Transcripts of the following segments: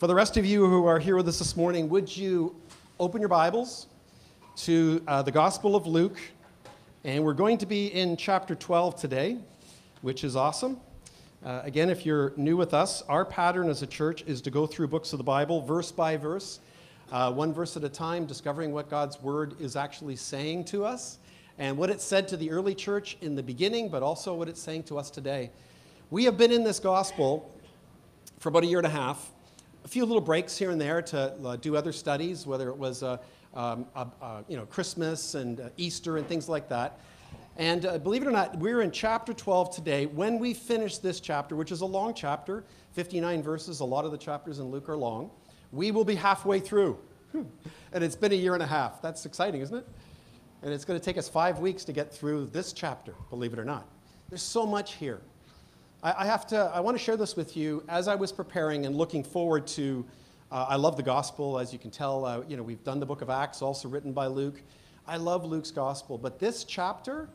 For the rest of you who are here with us this morning, would you open your Bibles to the Gospel of Luke? And we're going to be in chapter 12 today, which is awesome. Again, if you're new with us, our pattern as a church is to go through books of the Bible verse by verse, one verse at a time, discovering what God's Word is actually saying to us and what it said to the early church in the beginning, but also what it's saying to us today. We have been in this Gospel for about a year and a half. A few little breaks here and there to do other studies, whether it was Christmas and Easter and things like that. And believe it or not, we're in chapter 12 today. When we finish this chapter, which is a long chapter, 59 verses, a lot of the chapters in Luke are long, we will be halfway through. And it's been a year and a half. That's exciting, isn't it? And it's going to take us 5 weeks to get through this chapter, believe it or not. There's so much here. I want to share this with you as I was preparing and looking forward to, I love the gospel, as you can tell, we've done the book of Acts, also written by Luke. I love Luke's gospel, but this chapter,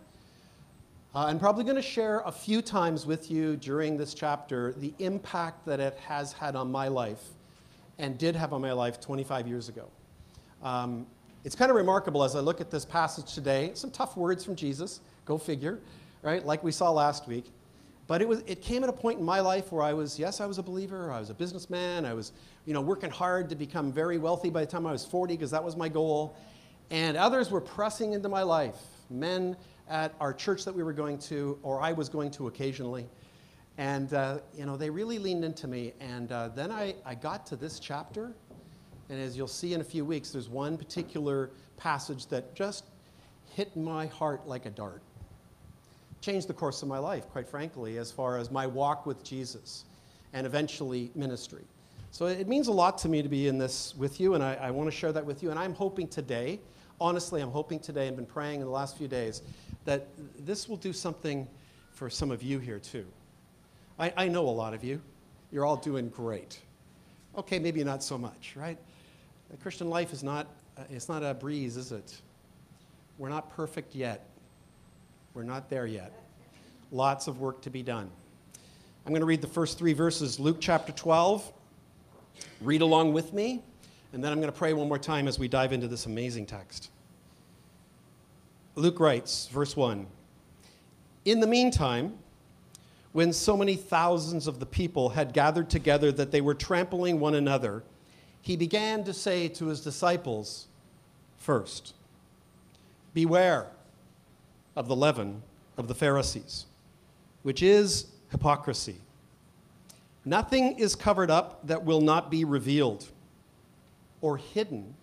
I'm probably going to share a few times with you during this chapter, the impact that it has had on my life and did have on my life 25 years ago. It's kind of remarkable as I look at this passage today, some tough words from Jesus, go figure, right, like we saw last week. But it came at a point in my life where I was a believer, I was a businessman, I was, working hard to become very wealthy by the time I was 40 because that was my goal. And others were pressing into my life, men at our church that we were going to, or I was going to occasionally. And, they really leaned into me. And then I got to this chapter, and as you'll see in a few weeks, there's one particular passage that just hit my heart like a dart. Changed the course of my life, quite frankly, as far as my walk with Jesus and eventually ministry. So it means a lot to me to be in this with you, and I want to share that with you. And I'm hoping today, honestly, I've been praying in the last few days, that this will do something for some of you here too. I know a lot of you. You're all doing great. Okay, maybe not so much, right? The Christian life is not a breeze, is it? We're not perfect yet. We're not there yet. Lots of work to be done. I'm going to read the first three verses, Luke chapter 12. Read along with me, and then I'm going to pray one more time as we dive into this amazing text. Luke writes, verse 1, "In the meantime, when so many thousands of the people had gathered together that they were trampling one another, he began to say to his disciples, first, 'Beware of the leaven of the Pharisees, which is hypocrisy. Nothing is covered up that will not be revealed, or hidden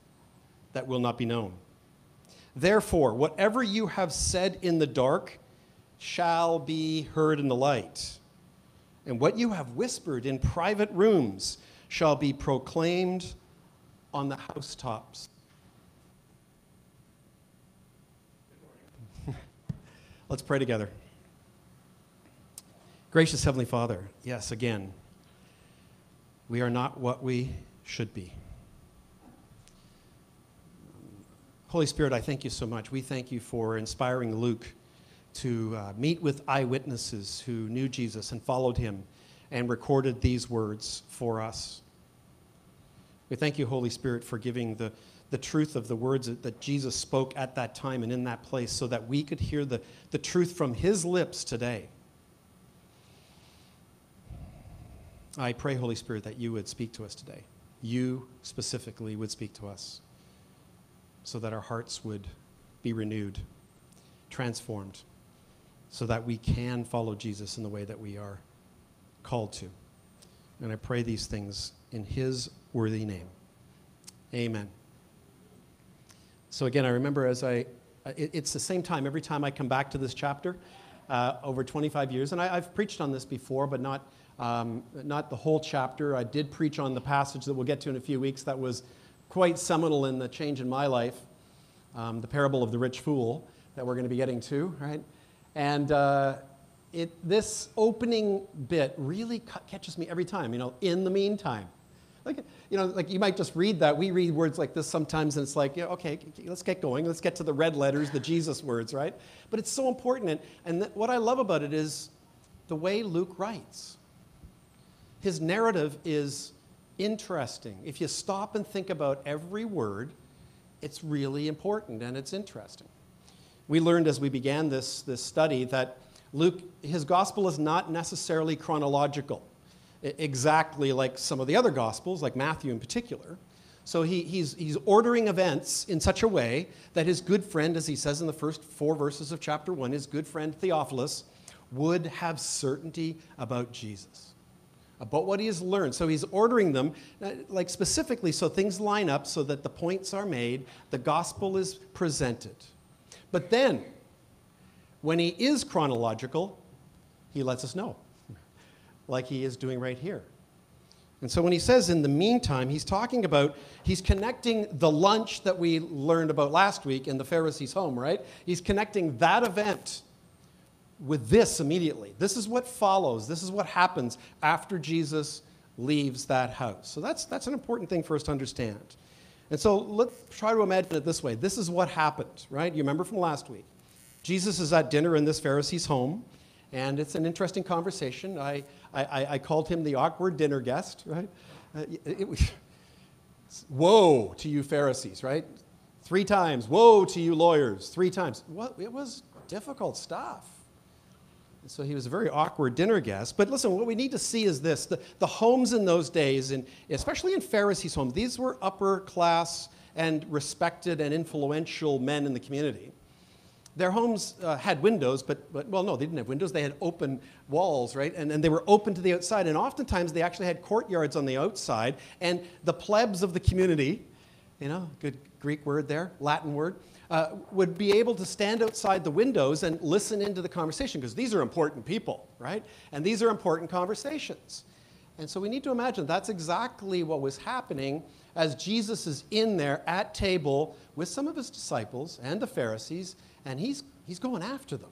that will not be known. Therefore, whatever you have said in the dark shall be heard in the light, and what you have whispered in private rooms shall be proclaimed on the housetops.'" Let's pray together. Gracious Heavenly Father, yes, again, we are not what we should be. Holy Spirit, I thank you so much. We thank you for inspiring Luke to meet with eyewitnesses who knew Jesus and followed him and recorded these words for us. We thank you, Holy Spirit, for giving the truth of the words that Jesus spoke at that time and in that place so that we could hear the truth from his lips today. I pray, Holy Spirit, that you would speak to us today. You specifically would speak to us so that our hearts would be renewed, transformed, so that we can follow Jesus in the way that we are called to. And I pray these things in his worthy name. Amen. So again, I remember it's the same time every time I come back to this chapter over 25 years. And I've preached on this before, but not the whole chapter. I did preach on the passage that we'll get to in a few weeks that was quite seminal in the change in my life, the parable of the rich fool that we're going to be getting to, right? And this opening bit really catches me every time, in the meantime. Like you might just read that. We read words like this sometimes, and it's like, okay, let's get going. Let's get to the red letters, the Jesus words, right? But it's so important, and what I love about it is the way Luke writes. His narrative is interesting. If you stop and think about every word, it's really important and it's interesting. We learned as we began this study that Luke, his gospel is not necessarily chronological, exactly like some of the other gospels, like Matthew in particular. So he's ordering events in such a way that his good friend, as he says in the first 4 verses of chapter 1, his good friend Theophilus would have certainty about Jesus, about what he has learned. So he's ordering them, like specifically, so things line up so that the points are made, the gospel is presented. But then, when he is chronological, he lets us know, like he is doing right here. And so when he says, in the meantime, he's talking about, he's connecting the lunch that we learned about last week in the Pharisees' home, right? He's connecting that event with this immediately. This is what follows. This is what happens after Jesus leaves that house. So that's an important thing for us to understand. And so let's try to imagine it this way. This is what happened, right? You remember from last week. Jesus is at dinner in this Pharisee's home, and it's an interesting conversation. I called him the awkward dinner guest, right? Woe to you Pharisees, right? 3 times. Woe to you lawyers. 3 times. Well, it was difficult stuff. And so he was a very awkward dinner guest. But listen, what we need to see is this. The homes in those days, and especially in Pharisees' homes, these were upper class and respected and influential men in the community. Their homes had windows, but well, no, they didn't have windows. They had open walls, right? And they were open to the outside. And oftentimes, they actually had courtyards on the outside. And the plebs of the community, you know, good Greek word there, Latin word, would be able to stand outside the windows and listen into the conversation, because these are important people, right? And these are important conversations. And so we need to imagine that's exactly what was happening as Jesus is in there at table with some of his disciples and the Pharisees, and he's going after them.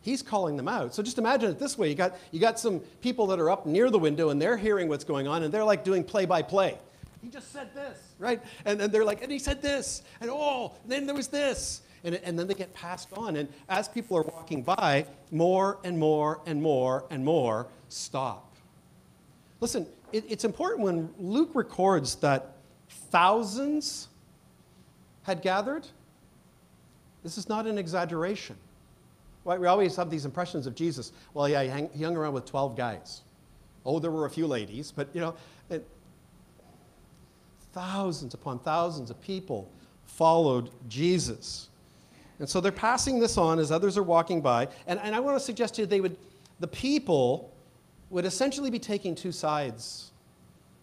He's calling them out. So just imagine it this way. You got some people that are up near the window, and they're hearing what's going on, and they're like doing play-by-play. He just said this, right? And then they're like, and he said this, and oh, and then there was this. And then they get passed on. And as people are walking by, more and more and more and more stop. Listen, it's important when Luke records that thousands had gathered. This is not an exaggeration. Right? We always have these impressions of Jesus. Well, yeah, he hung around with 12 guys. Oh, there were a few ladies, but, you know, thousands upon thousands of people followed Jesus. And so they're passing this on as others are walking by. And I want to suggest to you the people would essentially be taking 2 sides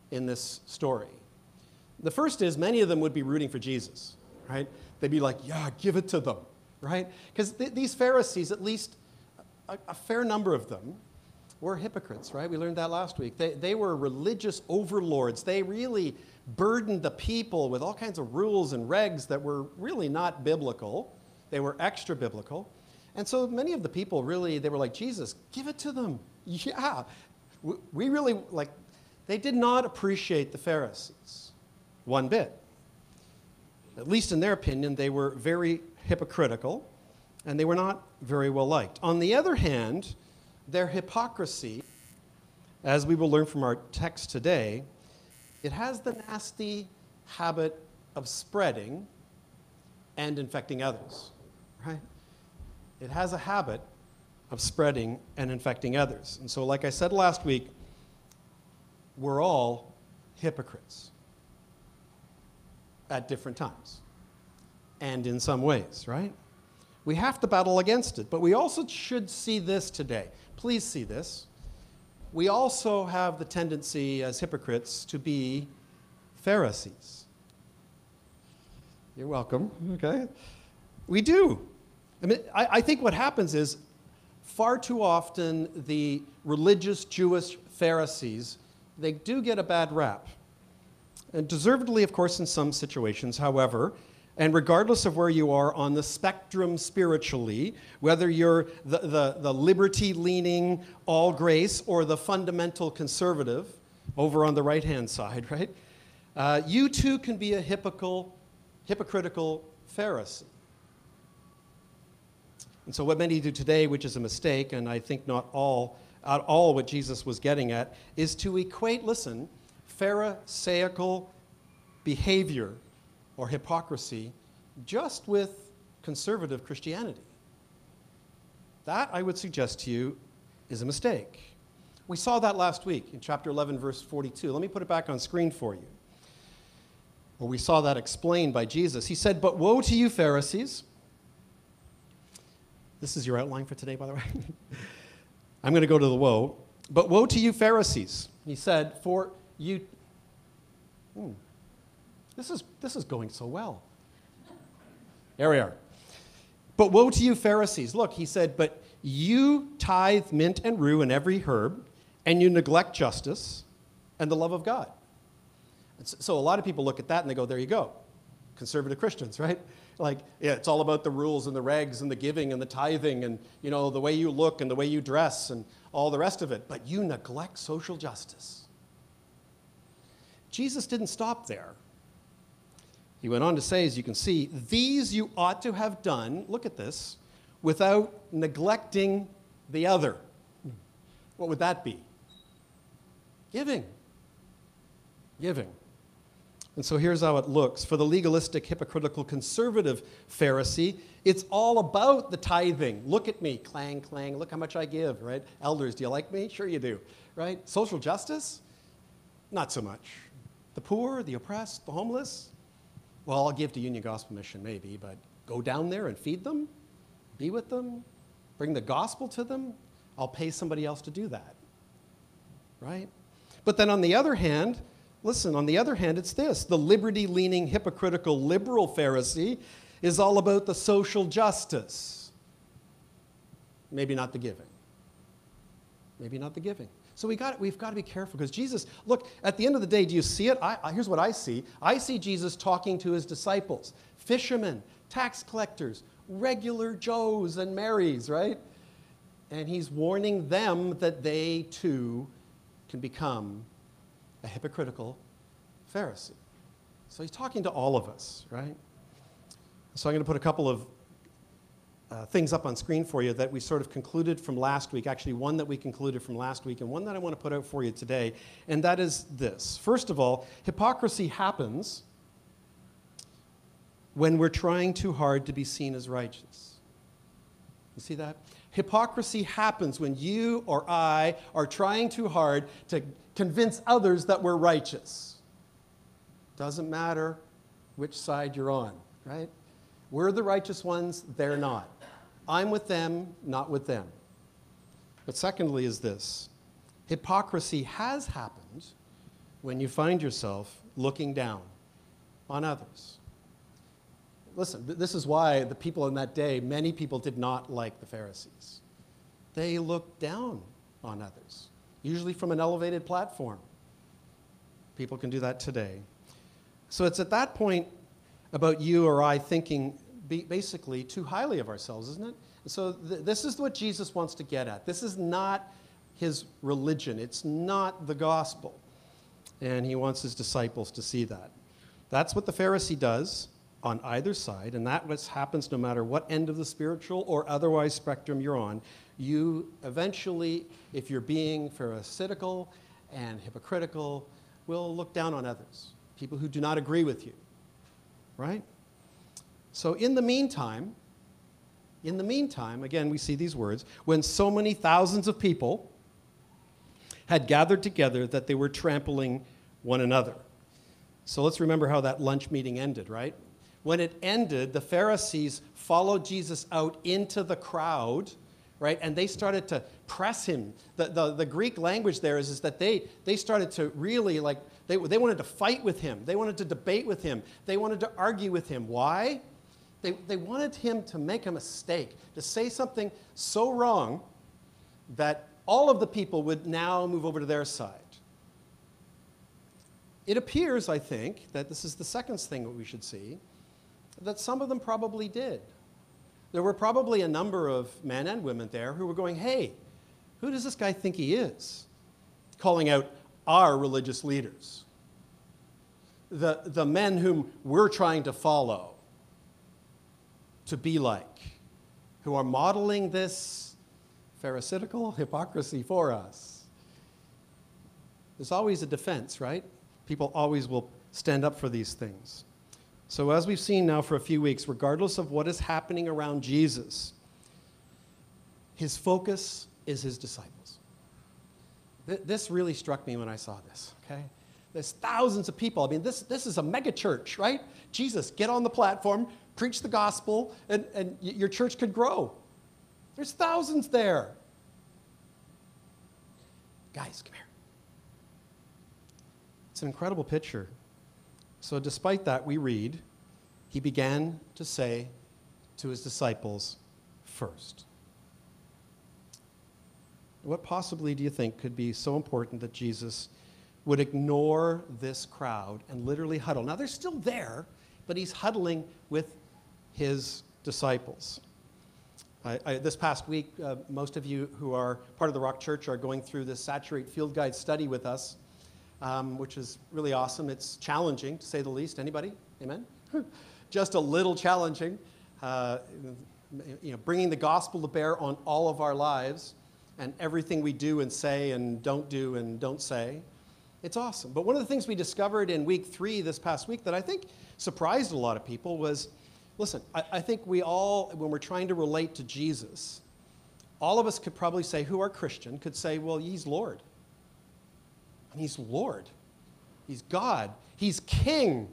in this story. The first is many of them would be rooting for Jesus, right? They'd be like, yeah, give it to them, right? Because these Pharisees, at least a fair number of them, were hypocrites, right? We learned that last week. They were religious overlords. They really burdened the people with all kinds of rules and regs that were really not biblical. They were extra biblical. And so many of the people really, they were like, Jesus, give it to them. Yeah. We really, like, they did not appreciate the Pharisees one bit. At least in their opinion, they were very hypocritical, and they were not very well liked. On the other hand, their hypocrisy, as we will learn from our text today, it has the nasty habit of spreading and infecting others, right? It has a habit of spreading and infecting others. And so, like I said last week, we're all hypocrites at different times and in some ways, right? We have to battle against it, but we also should see this today. Please see this. We also have the tendency as hypocrites to be Pharisees. You're welcome, okay? We do. I mean, I think what happens is far too often the religious Jewish Pharisees, they do get a bad rap. And deservedly, of course, in some situations, however, and regardless of where you are on the spectrum spiritually, whether you're the liberty-leaning all-grace or the fundamental conservative over on the right-hand side, right? You too can be a hypocritical Pharisee. And so what many do today, which is a mistake, and I think not all at all what Jesus was getting at, is to equate, listen, Pharisaical behavior or hypocrisy just with conservative Christianity. That, I would suggest to you, is a mistake. We saw that last week in chapter 11, verse 42. Let me put it back on screen for you. Well, we saw that explained by Jesus. He said, "But woe to you, Pharisees." This is your outline for today, by the way. I'm going to go to the woe. "But woe to you, Pharisees," he said, "for you..." This is going so well. There we are. "But woe to you, Pharisees." Look, he said, "But you tithe mint and rue and every herb, and you neglect justice and the love of God." So a lot of people look at that and they go, there you go. Conservative Christians, right? Like, yeah, it's all about the rules and the regs and the giving and the tithing and, you know, the way you look and the way you dress and all the rest of it. But you neglect social justice. Jesus didn't stop there. He went on to say, as you can see, "These you ought to have done," look at this, "without neglecting the other." What would that be? Giving. Giving. And so here's how it looks. For the legalistic, hypocritical, conservative Pharisee, it's all about the tithing. Look at me, clang, clang, look how much I give, right? Elders, do you like me? Sure you do, right? Social justice? Not so much. The poor, the oppressed, the homeless? Well, I'll give to Union Gospel Mission maybe, but go down there and feed them, be with them, bring the gospel to them. I'll pay somebody else to do that, right? But then on the other hand, listen, on the other hand, it's this. The liberty-leaning, hypocritical, liberal Pharisee is all about the social justice. Maybe not the giving. Maybe not the giving. So we've got to be careful because Jesus, look, at the end of the day, do you see it? Here's what I see. I see Jesus talking to his disciples, fishermen, tax collectors, regular Joes and Marys, right? And he's warning them that they too can become a hypocritical Pharisee. So he's talking to all of us, right? So I'm going to put a couple of things up on screen for you that we sort of concluded from last week, actually one that we concluded from last week and one that I want to put out for you today, and that is this. First of all, hypocrisy happens when we're trying too hard to be seen as righteous. You see that? Hypocrisy happens when you or I are trying too hard to convince others that we're righteous. Doesn't matter which side you're on, right? We're the righteous ones, they're not. I'm with them, not with them. But secondly is this. Hypocrisy has happened when you find yourself looking down on others. Listen, this is why the people in that day, many people did not like the Pharisees. They looked down on others, usually from an elevated platform. People can do that today. So it's at that point about you or I thinking basically too highly of ourselves, isn't it? And so this is what Jesus wants to get at. This is not his religion. It's not the gospel. And he wants his disciples to see that. That's what the Pharisee does on either side, and that what happens no matter what end of the spiritual or otherwise spectrum you're on. You eventually, if you're being pharisaical and hypocritical, will look down on others, people who do not agree with you. Right? So in the meantime, again, we see these words, when so many thousands of people had gathered together that they were trampling one another. So let's remember how that lunch meeting ended, right? When it ended, the Pharisees followed Jesus out into the crowd, right? And they started to press him. The Greek language there is that they started to really, like, they wanted to fight with him. They wanted to debate with him. They wanted to argue with him. Why? They wanted him to make a mistake, to say something so wrong that all of the people would now move over to their side. It appears, I think, that this is the second thing that we should see, that some of them probably did. There were probably a number of men and women there who were going, hey, who does this guy think he is? Calling out our religious leaders, the men whom we're trying to follow, to be like, who are modeling this pharisaical hypocrisy for us. There's always a defense, right? people always will stand up for these things. So as we've seen now for a few weeks, regardless of what is happening around Jesus, his focus is his disciples. This really struck me when I saw this, okay? There's thousands of people. I mean, this is a mega church, right? Jesus, get on the platform, preach the gospel, and your church could grow. There's thousands there. Guys, come here. It's an incredible picture. So despite that, we read, he began to say to his disciples first. What possibly do you think could be so important that Jesus would ignore this crowd and literally huddle? Now, they're still there, but he's huddling with his disciples. This past week, most of you who are part of the Rock Church are going through this Saturate Field Guide study with us, which is really awesome. It's challenging, to say the least. Anybody? Amen? Just a little challenging. Bringing the gospel to bear on all of our lives and everything we do and say and don't say. It's awesome. But one of the things we discovered in week 3 this past week that I think surprised a lot of people was, listen, I think we all, when we're trying to relate to Jesus, all of us could probably say, who are Christian, could say, well, he's Lord. And he's Lord. He's God. He's King.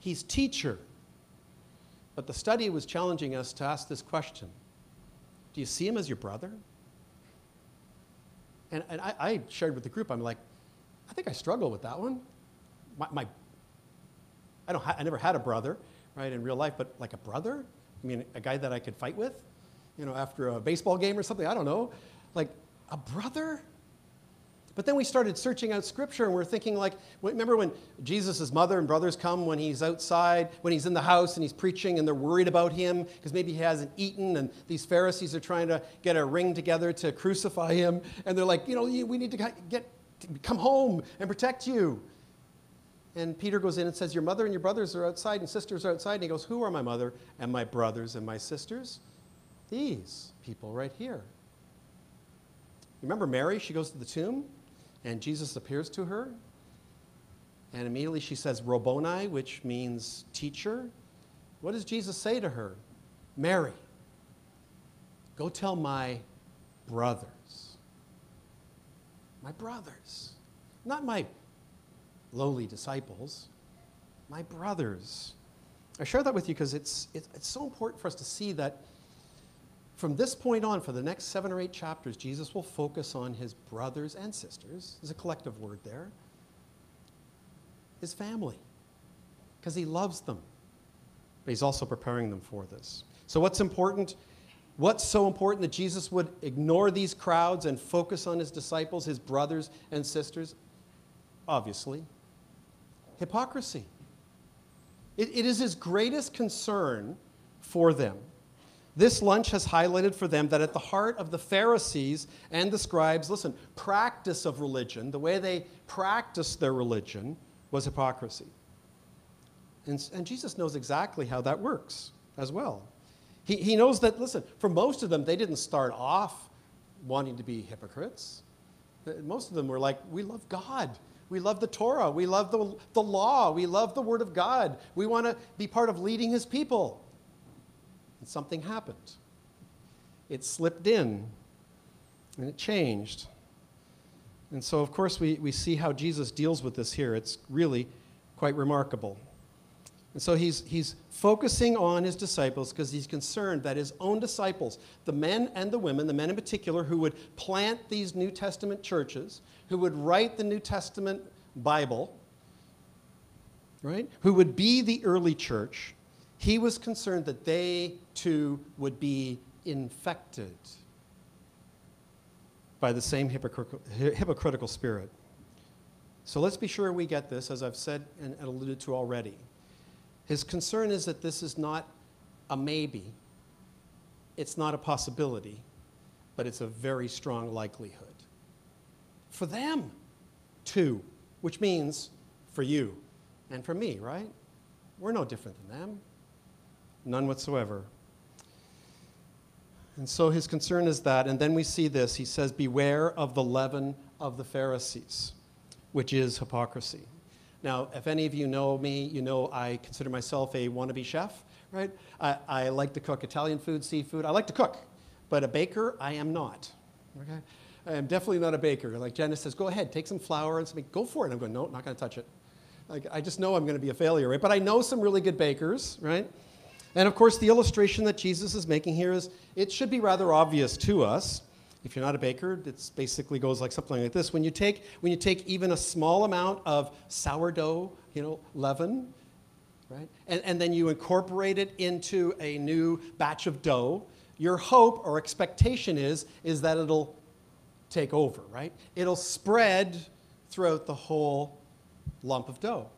He's teacher. But the study was challenging us to ask this question. Do you see him as your brother? And I shared with the group, I'm like, I think I struggle with that one. I never had a brother, right, in real life, but like a brother? I mean, a guy that I could fight with, you know, after a baseball game or something, I don't know. Like, a brother? But then we started searching out Scripture, and we're thinking, like, remember when Jesus' mother and brothers come when he's outside, when he's in the house and he's preaching, and they're worried about him because maybe he hasn't eaten, and these Pharisees are trying to get a ring together to crucify him, and they're like, you know, we need to come home and protect you. And Peter goes in and says, your mother and your brothers are outside and sisters are outside. And he goes, who are my mother and my brothers and my sisters? These people right here. Remember Mary? She goes to the tomb and Jesus appears to her. And immediately she says, Rabboni, which means teacher. What does Jesus say to her? Mary, go tell my brothers. My brothers. Not my lowly disciples, my brothers. I share that with you because it's so important for us to see that from this point on, for the next 7 or 8 chapters, Jesus will focus on his brothers and sisters. There's a collective word there. His family, because he loves them, but he's also preparing them for this. So what's important? What's so important that Jesus would ignore these crowds and focus on his disciples, his brothers and sisters? Obviously, hypocrisy. It is his greatest concern for them. This lunch has highlighted for them that at the heart of the Pharisees and the scribes, listen, practice of religion, the way they practiced their religion was hypocrisy. And Jesus knows exactly how that works as well. He knows that, listen, for most of them, they didn't start off wanting to be hypocrites. Most of them were like, we love God. We love the Torah, we love the law, we love the Word of God. We want to be part of leading his people. And something happened. It slipped in and it changed. And so, of course, we see how Jesus deals with this here. It's really quite remarkable. And so he's focusing on his disciples because he's concerned that his own disciples, the men and the women, the men in particular, who would plant these New Testament churches, who would write the New Testament Bible, right? Who would be the early church, he was concerned that they too would be infected by the same hypocritical spirit. So let's be sure we get this, as I've said and alluded to already. His concern is that this is not a maybe, it's not a possibility, but it's a very strong likelihood. For them, too, which means for you and for me, right? We're no different than them, none whatsoever. And so his concern is that, and then we see this, he says, beware of the leaven of the Pharisees. which is hypocrisy. Now, if any of you know me, you know I consider myself a wannabe chef, right? I like to cook Italian food, seafood. I like to cook, but a baker, I am not, okay? I am definitely not a baker. Like Jenna says, go ahead, take some flour and something, go for it. I'm going, no, not gonna touch it. Like, I just know I'm gonna be a failure, right? But I know some really good bakers, right? And of course, the illustration that Jesus is making here is, it should be rather obvious to us. If you're not a baker, it basically goes like something like this. When you take even a small amount of sourdough, leaven, right? And then you incorporate it into a new batch of dough, your hope or expectation is that it'll take over, right? It'll spread throughout the whole lump of dough.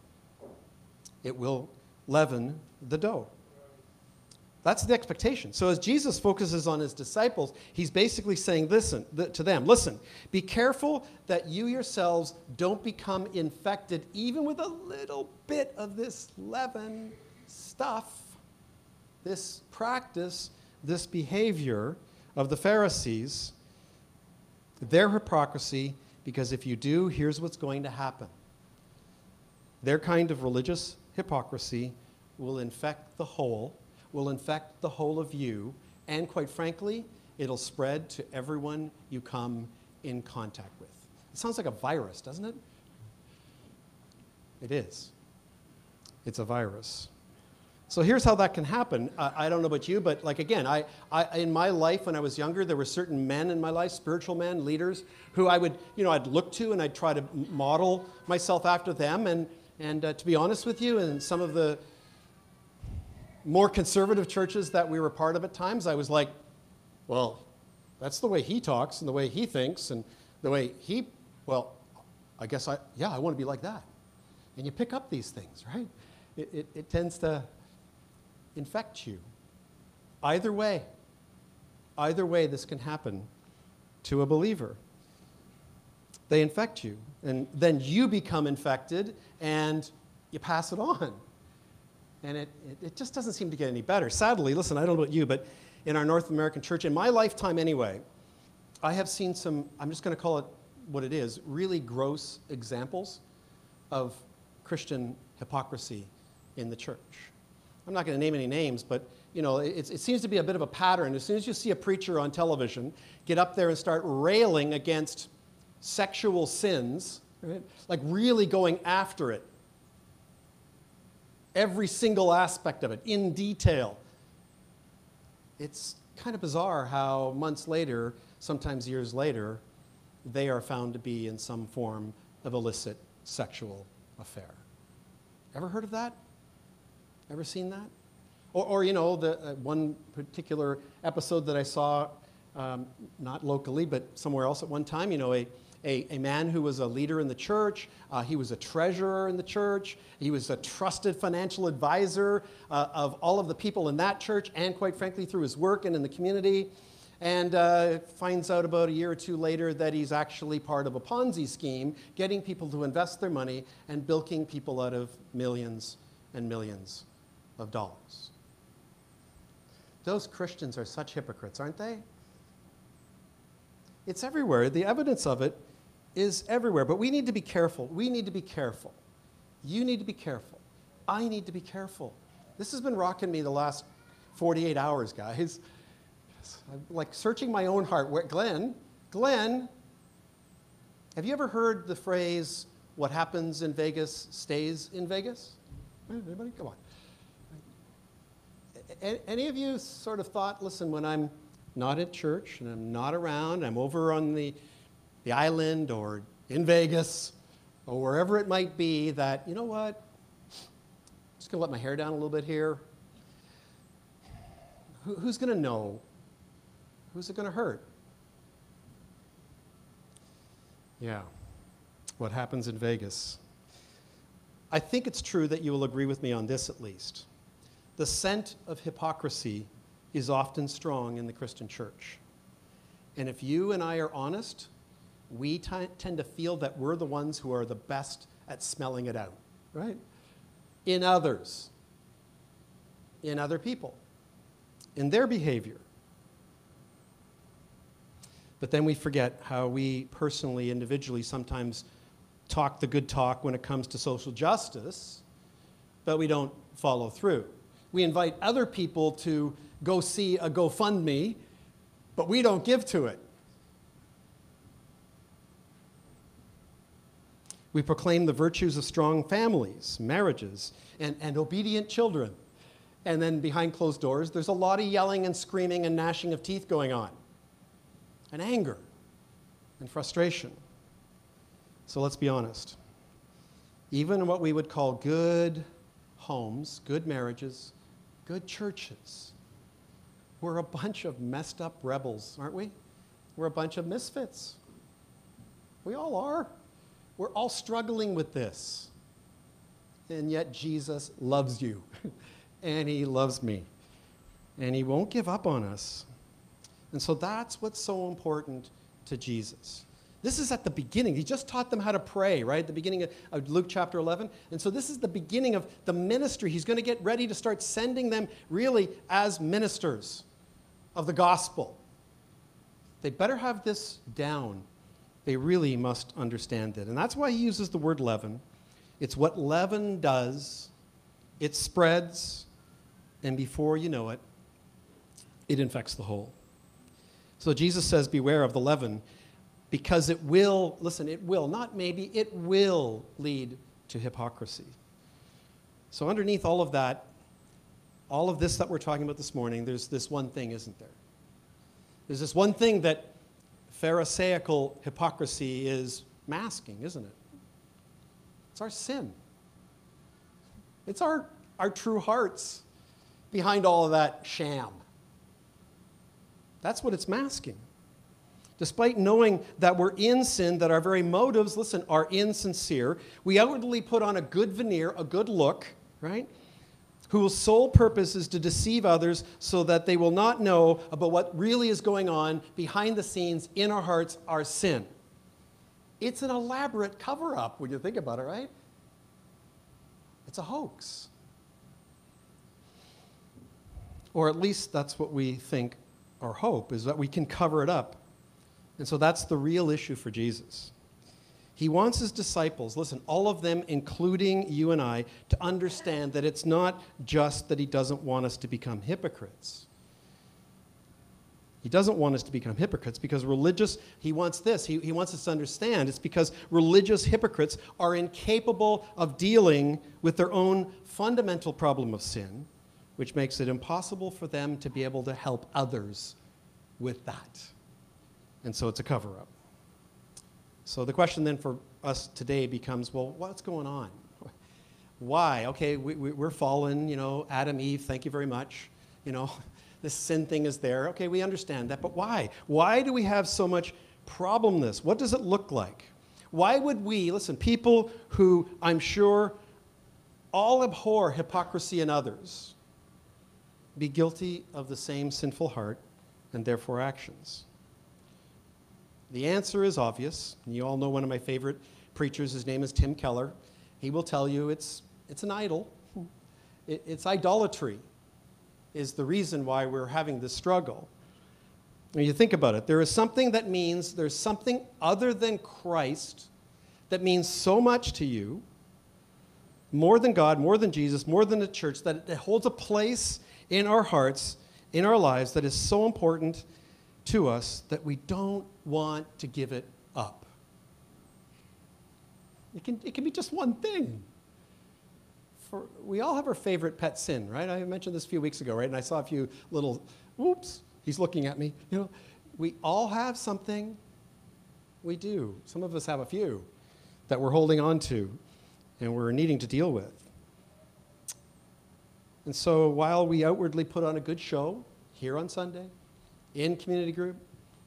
It will leaven the dough. That's the expectation. So as Jesus focuses on his disciples, he's basically saying to them, listen, be careful that you yourselves don't become infected even with a little bit of this leaven stuff, this practice, this behavior of the Pharisees, their hypocrisy, because if you do, here's what's going to happen. Their kind of religious hypocrisy will infect the whole of you, and quite frankly, it'll spread to everyone you come in contact with. It sounds like a virus, doesn't it? It is. It's a virus. So here's how that can happen. I don't know about you, but like again, I in my life when I was younger, there were certain men in my life, spiritual men, leaders, who I would, I'd look to and I'd try to model myself after them. And to be honest with you, and some of the more conservative churches that we were part of at times, I was like, well, that's the way he talks and the way he thinks and the way he, well, I guess I want to be like that. And you pick up these things, right? It tends to infect you. Either way this can happen to a believer. They infect you, and then you become infected and you pass it on. And it just doesn't seem to get any better. Sadly, listen, I don't know about you, but in our North American church, in my lifetime anyway, I have seen some, I'm just going to call it what it is, really gross examples of Christian hypocrisy in the church. I'm not going to name any names, but it seems to be a bit of a pattern. As soon as you see a preacher on television get up there and start railing against sexual sins, right? Like really going after it, every single aspect of it, in detail. It's kind of bizarre how months later, sometimes years later, they are found to be in some form of illicit sexual affair. Ever heard of that? Ever seen that? Or the one particular episode that I saw, not locally, but somewhere else at one time, a man who was a leader in the church, he was a treasurer in the church, he was a trusted financial advisor of all of the people in that church, and quite frankly through his work and in the community, and finds out about a year or two later that he's actually part of a Ponzi scheme, getting people to invest their money and bilking people out of millions and millions of dollars. Those Christians are such hypocrites, aren't they? It's everywhere. The evidence of it is everywhere, but we need to be careful. We need to be careful. You need to be careful. I need to be careful. This has been rocking me the last 48 hours, guys. I'm like searching my own heart. Glenn, have you ever heard the phrase, what happens in Vegas stays in Vegas? Anybody? Come on. Any of you sort of thought, listen, when I'm not at church and I'm not around, I'm over on the island or in Vegas or wherever it might be, that, you know what, I'm just going to let my hair down a little bit here. Who's going to know? Who's it going to hurt? Yeah, what happens in Vegas. I think it's true that you will agree with me on this at least. The scent of hypocrisy is often strong in the Christian church. And if you and I are honest, we tend to feel that we're the ones who are the best at smelling it out, right? In others, in other people, in their behavior. But then we forget how we personally, individually, sometimes talk the good talk when it comes to social justice, but we don't follow through. We invite other people to go see a GoFundMe, but we don't give to it. We proclaim the virtues of strong families, marriages, and obedient children. And then behind closed doors, there's a lot of yelling and screaming and gnashing of teeth going on, and anger and frustration. So let's be honest. Even in what we would call good homes, good marriages, good churches, we're a bunch of messed up rebels, aren't we? We're a bunch of misfits. We all are. We're all struggling with this. And yet Jesus loves you. And he loves me. And he won't give up on us. And so that's what's so important to Jesus. This is at the beginning. He just taught them how to pray, right? At the beginning of Luke chapter 11. And so this is the beginning of the ministry. He's going to get ready to start sending them really as ministers of the gospel. They better have this down. They really must understand it. And that's why he uses the word leaven. It's what leaven does. It spreads, and before you know it, it infects the whole. So Jesus says, beware of the leaven, because it will, listen, it will, not maybe, it will lead to hypocrisy. So underneath all of that, all of this that we're talking about this morning, there's this one thing, isn't there? There's this one thing that Pharisaical hypocrisy is masking, isn't it? It's our sin. It's our true hearts behind all of that sham. That's what it's masking. Despite knowing that we're in sin, that our very motives, listen, are insincere, we outwardly put on a good veneer, a good look, right? Whose sole purpose is to deceive others so that they will not know about what really is going on behind the scenes in our hearts, our sin. It's an elaborate cover-up when you think about it, right? It's a hoax. Or at least that's what we think or hope, is that we can cover it up. And so that's the real issue for Jesus. He wants his disciples, listen, all of them, including you and I, to understand that it's not just that he doesn't want us to become hypocrites. He doesn't want us to become hypocrites because religious, he wants this, he wants us to understand, it's because religious hypocrites are incapable of dealing with their own fundamental problem of sin, which makes it impossible for them to be able to help others with that. And so it's a cover-up. So the question then for us today becomes, well, what's going on? Why? Okay, we're fallen, you know, Adam, Eve, thank you very much, you know. This sin thing is there. Okay, we understand that, but why? Why do we have so much problemness? What does it look like? Why would we, listen, people who I'm sure all abhor hypocrisy in others, be guilty of the same sinful heart and therefore actions? The answer is obvious. You all know one of my favorite preachers. His name is Tim Keller. He will tell you it's an idol. It's idolatry. Is the reason why we're having this struggle. When you think about it, there is something that means, there's something other than Christ that means so much to you, more than God, more than Jesus, more than the church, that it holds a place in our hearts, in our lives, that is so important to us that we don't want to give it up. It can be just one thing. We all have our favorite pet sin, right? I mentioned this a few weeks ago, right? And I saw a few little, oops, he's looking at me. You know, we all have something. We do. Some of us have a few that we're holding on to and we're needing to deal with. And so while we outwardly put on a good show here on Sunday, in community group,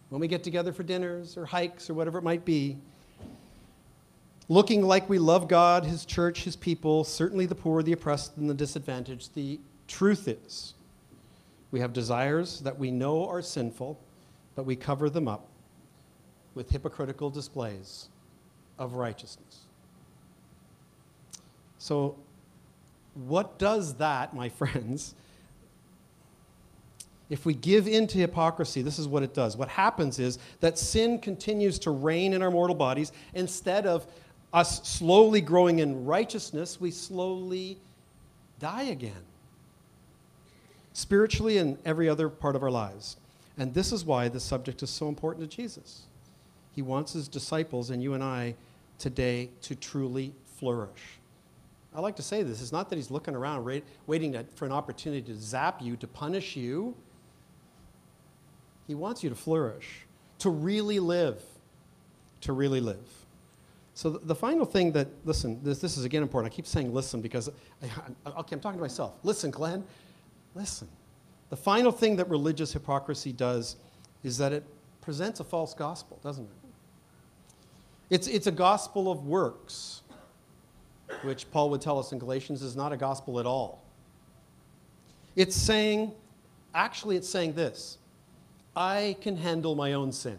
when we get together for dinners or hikes or whatever it might be, looking like we love God, his church, his people, certainly the poor, the oppressed, and the disadvantaged, the truth is we have desires that we know are sinful, but we cover them up with hypocritical displays of righteousness. So what does that, my friends? If we give in to hypocrisy, this is what it does. What happens is that sin continues to reign in our mortal bodies instead of us slowly growing in righteousness, we slowly die again, spiritually and every other part of our lives. And this is why this subject is so important to Jesus. He wants his disciples and you and I today to truly flourish. I like to say this. It's not that he's looking around waiting for an opportunity to zap you, to punish you. He wants you to flourish, to really live, to really live. So the final thing that, listen, this is again important. I keep saying listen because, I'm talking to myself. Listen, Glenn, listen. The final thing that religious hypocrisy does is that it presents a false gospel, doesn't it? It's a gospel of works, which Paul would tell us in Galatians is not a gospel at all. It's saying, actually it's saying this, I can handle my own sin.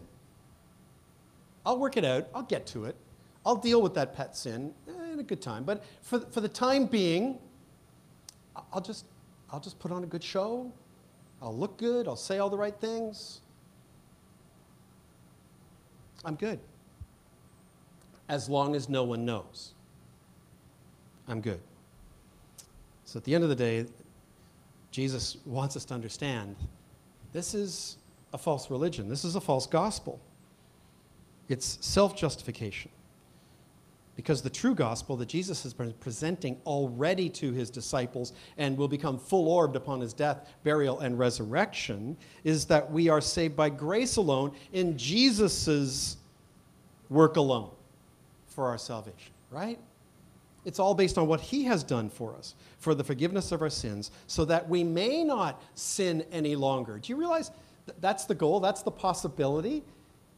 I'll work it out. I'll get to it. I'll deal with that pet sin in a good time. But for the time being, I'll just put on a good show. I'll look good. I'll say all the right things. I'm good. As long as no one knows. I'm good. So at the end of the day, Jesus wants us to understand this is a false religion. This is a false gospel. It's self-justification. Because the true gospel that Jesus has been presenting already to his disciples and will become full-orbed upon his death, burial, and resurrection is that we are saved by grace alone in Jesus' work alone for our salvation, right? It's all based on what he has done for us, for the forgiveness of our sins, so that we may not sin any longer. Do you realize that's the goal? That's the possibility?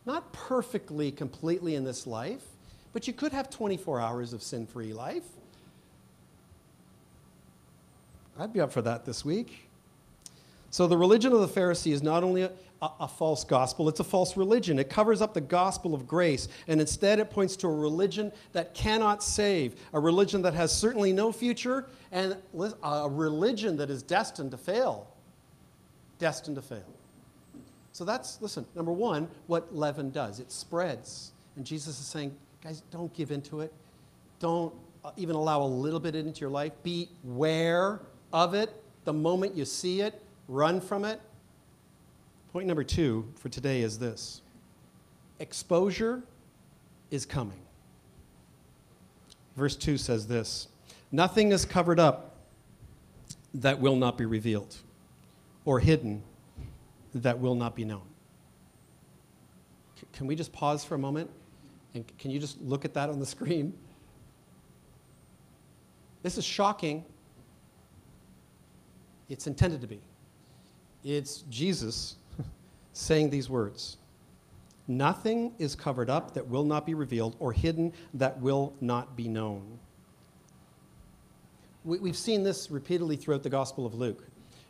Not perfectly, completely in this life, but you could have 24 hours of sin-free life. I'd be up for that this week. So the religion of the Pharisee is not only a false gospel, it's a false religion. It covers up the gospel of grace, and instead it points to a religion that cannot save, a religion that has certainly no future, and a religion that is destined to fail. Destined to fail. So that's, listen, number one, what leaven does. It spreads. And Jesus is saying, guys, don't give into it. Don't even allow a little bit into your life. Beware of it. The moment you see it, run from it. Point number two for today is this. Exposure is coming. Verse 2 says this. Nothing is covered up that will not be revealed, or hidden that will not be known. Can we just pause for a moment? And can you just look at that on the screen? This is shocking. It's intended to be. It's Jesus saying these words. Nothing is covered up that will not be revealed, or hidden that will not be known. We've seen this repeatedly throughout the Gospel of Luke.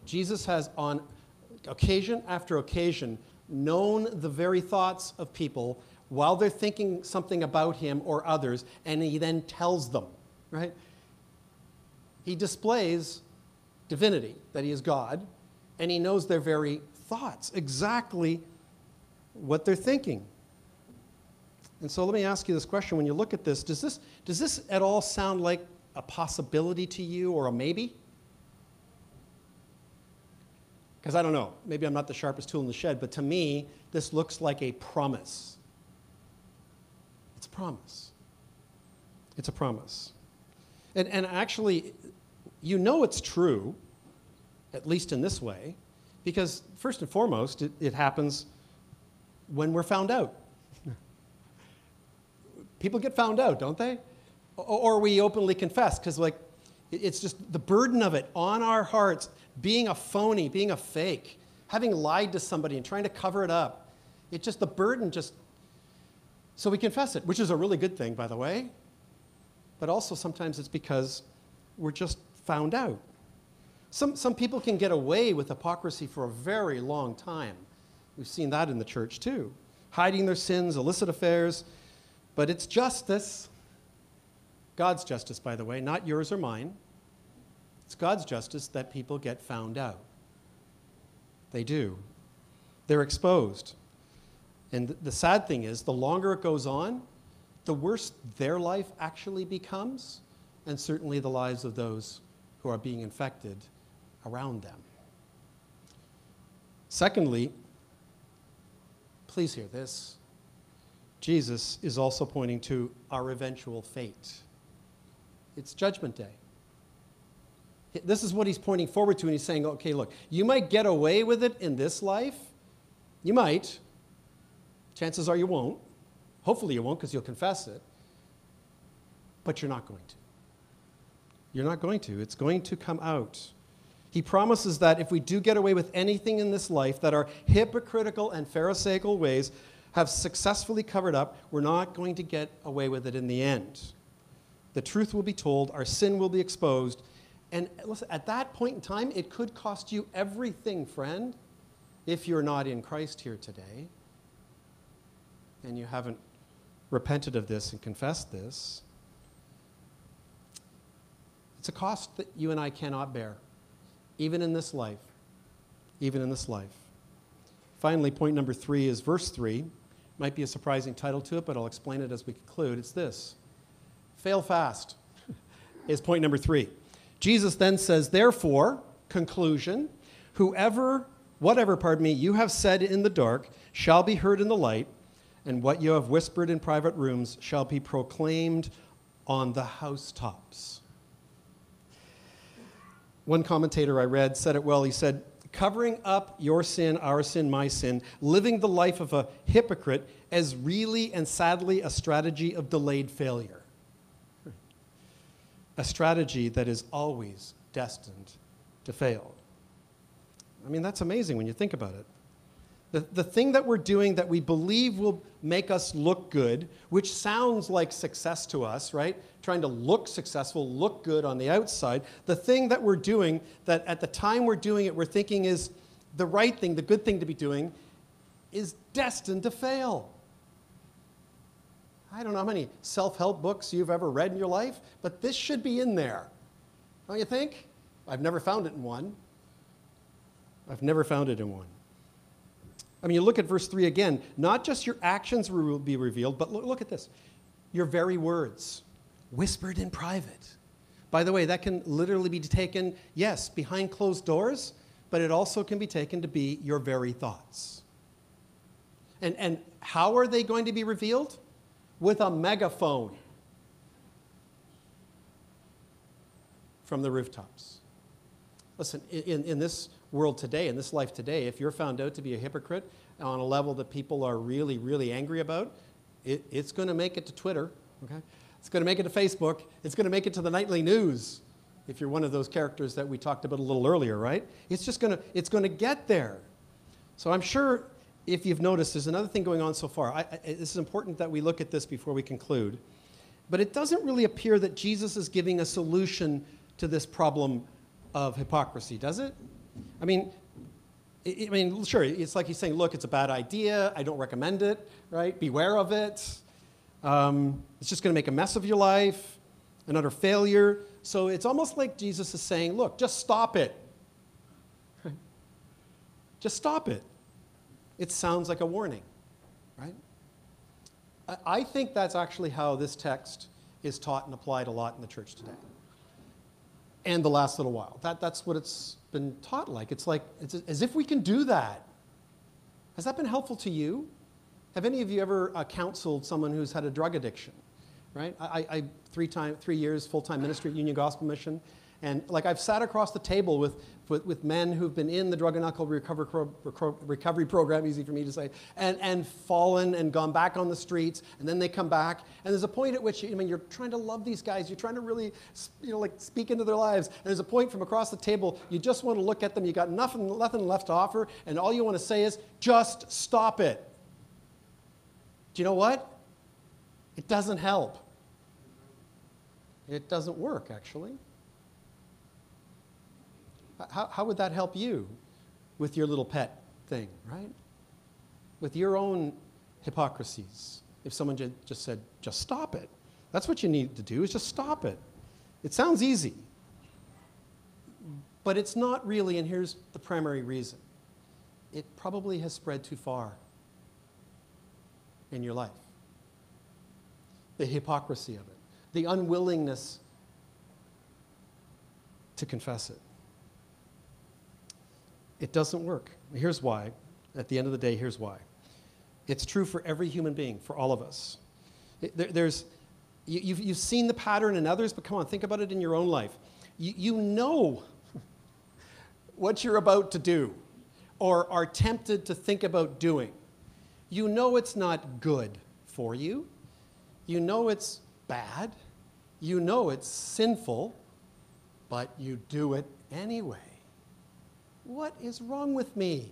Jesus has, on occasion after occasion, known the very thoughts of people while they're thinking something about him or others, and he then tells them, right? He displays divinity, that he is God, and he knows their very thoughts, exactly what they're thinking. And so let me ask you this question. When you look at this, does this at all sound like a possibility to you or a maybe? Because I don't know. Maybe I'm not the sharpest tool in the shed, but to me, this looks like a promise. It's a promise. It's a promise. And actually, you know it's true, at least in this way, because first and foremost, it happens when we're found out. People get found out, don't they? Or we openly confess, because like, it's just the burden of it on our hearts, being a phony, being a fake, having lied to somebody and trying to cover it up. It's just the burden just... So we confess it, which is a really good thing, by the way. But also sometimes it's because we're just found out. Some people can get away with hypocrisy for a very long time. We've seen that in the church too. Hiding their sins, illicit affairs. But it's justice. God's justice, by the way, not yours or mine. It's God's justice that people get found out. They do. They're exposed. And the sad thing is, the longer it goes on, the worse their life actually becomes, and certainly the lives of those who are being infected around them. Secondly, please hear this, Jesus is also pointing to our eventual fate. It's Judgment Day. This is what he's pointing forward to, and he's saying, okay, look, you might get away with it in this life. You might. Chances are you won't. Hopefully you won't, because you'll confess it. But you're not going to. You're not going to. It's going to come out. He promises that if we do get away with anything in this life, that our hypocritical and pharisaical ways have successfully covered up, we're not going to get away with it in the end. The truth will be told, our sin will be exposed, and listen, at that point in time, it could cost you everything, friend, if you're not in Christ here today, and you haven't repented of this and confessed this. It's a cost that you and I cannot bear, even in this life, even in this life. Finally, point number 3 is verse 3. Might be a surprising title to it, but I'll explain it as we conclude. It's this. Fail fast is point number 3. Jesus then says, therefore, conclusion, whatever you have said in the dark shall be heard in the light, and what you have whispered in private rooms shall be proclaimed on the housetops. One commentator I read said it well. He said, covering up your sin, our sin, my sin, living the life of a hypocrite is really and sadly a strategy of delayed failure. A strategy that is always destined to fail. I mean, that's amazing when you think about it. The thing that we're doing that we believe will make us look good, which sounds like success to us, right? Trying to look successful, look good on the outside. The thing that we're doing that at the time we're doing it, we're thinking is the right thing, the good thing to be doing, is destined to fail. I don't know how many self-help books you've ever read in your life, but this should be in there. Don't you think? I've never found it in one. I've never found it in one. I mean, you look at verse 3 again. Not just your actions will be revealed, but look at this. Your very words, whispered in private. By the way, that can literally be taken, yes, behind closed doors, but it also can be taken to be your very thoughts. And how are they going to be revealed? With a megaphone from the rooftops. Listen, in this world today, in this life today, if you're found out to be a hypocrite on a level that people are really, really angry about, it's going to make it to Twitter, okay? It's going to make it to Facebook. It's going to make it to the nightly news, if you're one of those characters that we talked about a little earlier, right? It's going to get there. So I'm sure, if you've noticed, there's another thing going on so far. This is important that we look at this before we conclude. But it doesn't really appear that Jesus is giving a solution to this problem of hypocrisy, does it? I mean, sure, it's like he's saying, look, it's a bad idea. I don't recommend it, right? Beware of it. It's just going to make a mess of your life, an utter failure. So it's almost like Jesus is saying, look, just stop it. Just stop it. It sounds like a warning, right? I think that's actually how this text is taught and applied a lot in the church today. And the last little while. That's what it's been taught like. It's like, it's as if we can do that. Has that been helpful to you? Have any of you ever counseled someone who's had a drug addiction, right? I 3 years full-time ministry at Union Gospel Mission. And like I've sat across the table with men who've been in the drug and alcohol recovery program, easy for me to say, and fallen and gone back on the streets, and then they come back. And there's a point at which, I mean, you're trying to love these guys. You're trying to really, you know, like speak into their lives. And there's a point from across the table, you just want to look at them. You got nothing left to offer. And all you want to say is, just stop it. Do you know what? It doesn't help. It doesn't work, actually. How would that help you with your little pet thing, right? With your own hypocrisies. If someone just said, just stop it. That's what you need to do, is just stop it. It sounds easy, but it's not really, and here's the primary reason. It probably has spread too far in your life. the hypocrisy of it, the unwillingness to confess it. It doesn't work. Here's why. At the end of the day, here's why. It's true for every human being, for all of us. You've seen the pattern in others, but come on, think about it in your own life. You know what you're about to do or are tempted to think about doing. You know it's not good for you. You know it's bad. You know it's sinful, but you do it anyway. What is wrong with me?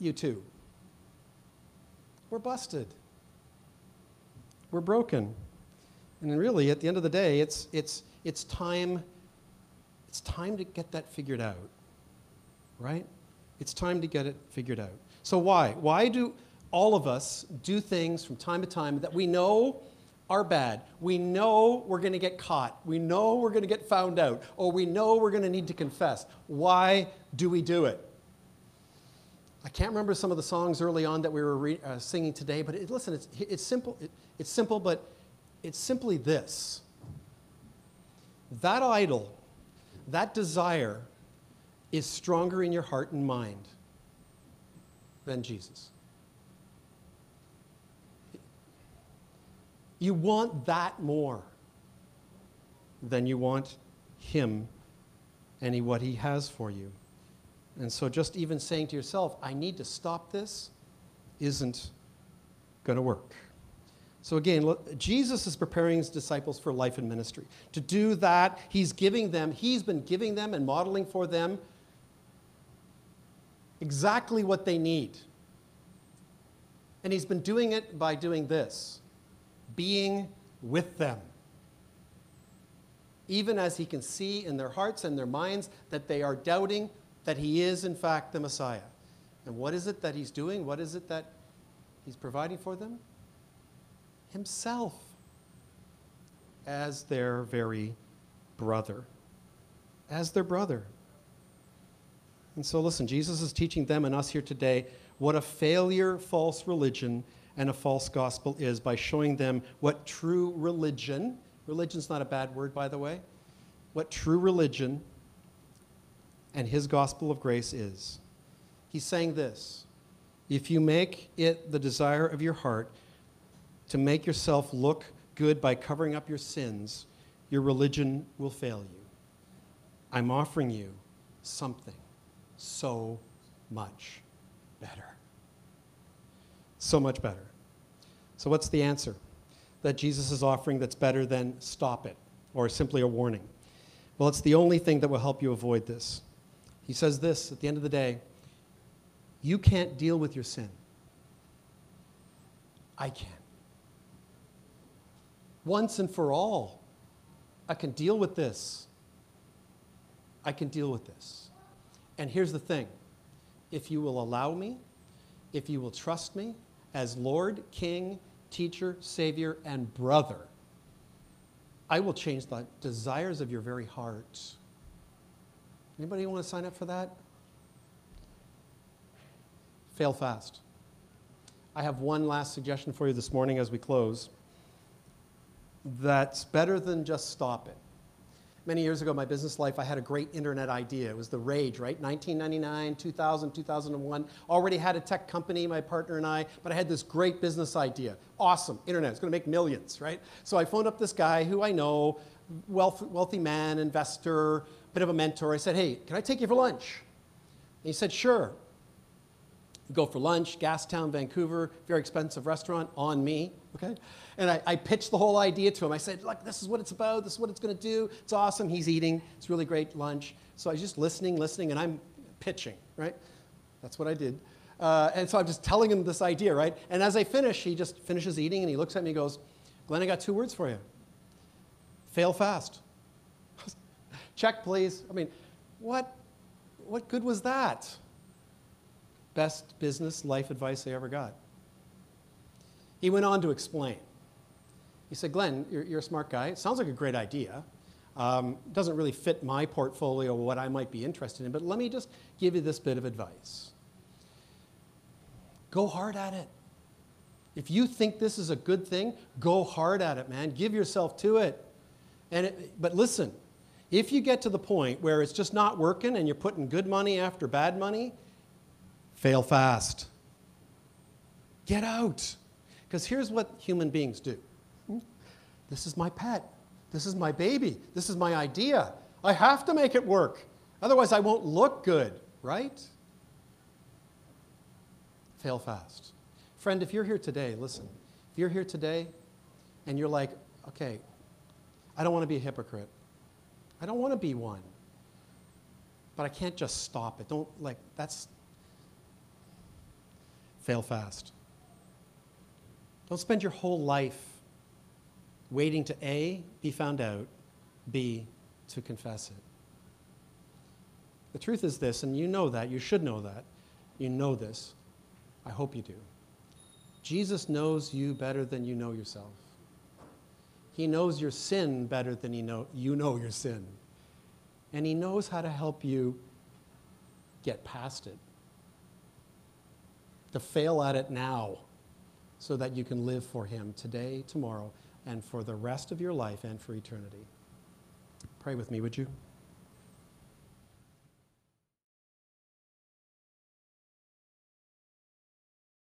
You too. We're busted. We're broken. And really, at the end of the day, it's time to get that figured out, right? It's time to get it figured out. So why? Why do all of us do things from time to time that we know are bad? We know we're going to get caught. We know we're going to get found out. Or we know we're going to need to confess. Why do we do it? I can't remember some of the songs early on that we were singing today, but listen, it's simple. It's simple, but it's simply this. That idol, that desire is stronger in your heart and mind than Jesus. You want that more than you want him and what he has for you. And so just even saying to yourself, I need to stop this, isn't going to work. So again, look, Jesus is preparing his disciples for life and ministry. To do that, he's been giving them and modeling for them exactly what they need. And he's been doing it by doing this, being with them. Even as he can see in their hearts and their minds that they are doubting that he is, in fact, the Messiah. And what is it that he's doing? What is it that he's providing for them? Himself as their very brother. As their brother. And so listen, Jesus is teaching them and us here today what a failure false religion and a false gospel is by showing them what true religion, religion's not a bad word, by the way, what true religion and his gospel of grace is. He's saying this, if you make it the desire of your heart to make yourself look good by covering up your sins, your religion will fail you. I'm offering you something so much better. So much better. So what's the answer that Jesus is offering that's better than stop it or simply a warning? Well, it's the only thing that will help you avoid this. He says this at the end of the day, you can't deal with your sin. I can. Once and for all, I can deal with this. I can deal with this. And here's the thing. If you will allow me, if you will trust me as Lord, King, teacher, Savior, and brother, I will change the desires of your very heart. Anybody want to sign up for that? Fail fast. I have one last suggestion for you this morning as we close. That's better than just stop it. Many years ago in my business life, I had a great internet idea. It was the rage, right? 1999, 2000, 2001. Already had a tech company, my partner and I, but I had this great business idea. Awesome, internet, it's going to make millions, right? So I phoned up this guy who I know, wealthy man, investor, bit of a mentor. I said, hey, can I take you for lunch? And he said, sure. We go for lunch, Gastown, Vancouver, very expensive restaurant, on me, okay? And I pitched the whole idea to him. I said, look, this is what it's about. This is what it's going to do. It's awesome. He's eating. It's really great lunch. So I was just listening, and I'm pitching, right? That's what I did. And so I'm just telling him this idea, right? And as I finish, he just finishes eating, and he looks at me and goes, Glenn, I got two words for you. Fail fast. Check, please. I mean, what good was that? Best business life advice I ever got. He went on to explain. He said, Glenn, you're a smart guy. It sounds like a great idea. Doesn't really fit my portfolio or what I might be interested in, but let me just give you this bit of advice. Go hard at it. If you think this is a good thing, go hard at it, man. Give yourself to it. But listen, if you get to the point where it's just not working and you're putting good money after bad money, fail fast. Get out. Because here's what human beings do. This is my pet. This is my baby. This is my idea. I have to make it work. Otherwise, I won't look good, right? Fail fast. Friend, if you're here today, listen. If you're here today and you're like, okay, I don't want to be a hypocrite. I don't want to be one. But I can't just stop it. Don't, like, that's... Fail fast. Don't spend your whole life waiting to A, be found out, B, to confess it. The truth is this, and you know that, you should know that, you know this, I hope you do. Jesus knows you better than you know yourself. He knows your sin better than you know your sin. And he knows how to help you get past it, to fail at it now so that you can live for him today, tomorrow, and for the rest of your life and for eternity. Pray with me, would you?